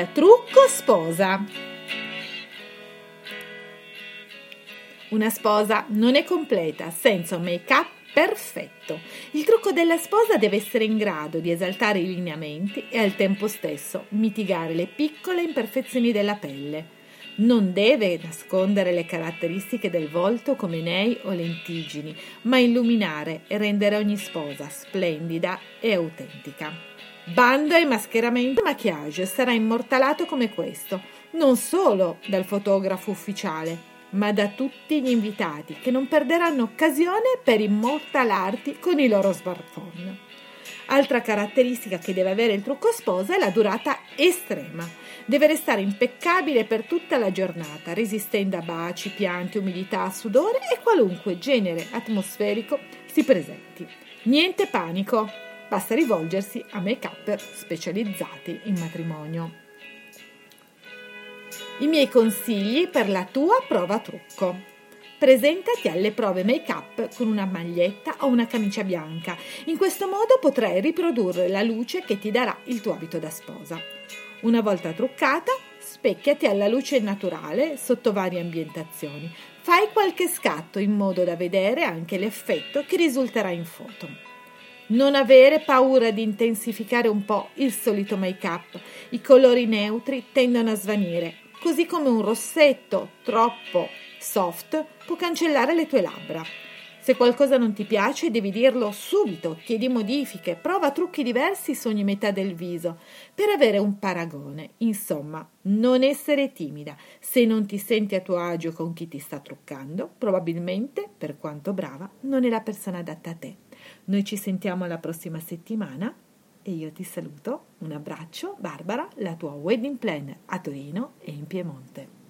il trucco sposa. Una sposa non è completa senza un make-up perfetto. Il trucco della sposa deve essere in grado di esaltare i lineamenti e al tempo stesso mitigare le piccole imperfezioni della pelle. Non deve nascondere le caratteristiche del volto come nei o lentiggini, ma illuminare e rendere ogni sposa splendida e autentica. Bando ai mascheramenti, il maquillage sarà immortalato come questo, non solo dal fotografo ufficiale, ma da tutti gli invitati che non perderanno occasione per immortalarti con i loro smartphone. Altra caratteristica che deve avere il trucco sposa è la durata estrema. Deve restare impeccabile per tutta la giornata, resistendo a baci, pianti, umidità, sudore e qualunque genere atmosferico si presenti. Niente panico, basta rivolgersi a make-up specializzati in matrimonio. I miei consigli per la tua prova trucco. Presentati alle prove make-up con una maglietta o una camicia bianca. In questo modo potrai riprodurre la luce che ti darà il tuo abito da sposa. Una volta truccata, specchiati alla luce naturale sotto varie ambientazioni. Fai qualche scatto in modo da vedere anche l'effetto che risulterà in foto. Non avere paura di intensificare un po' il solito make-up. I colori neutri tendono a svanire, così come un rossetto troppo soft può cancellare le tue labbra. Se qualcosa non ti piace devi dirlo subito, chiedi modifiche, prova trucchi diversi su ogni metà del viso per avere un paragone. Insomma, non essere timida. Se non ti senti a tuo agio con chi ti sta truccando, probabilmente, per quanto brava, non è la persona adatta a te. Noi ci sentiamo la prossima settimana e io ti saluto. Un abbraccio, Barbara, la tua wedding planner a Torino e in Piemonte.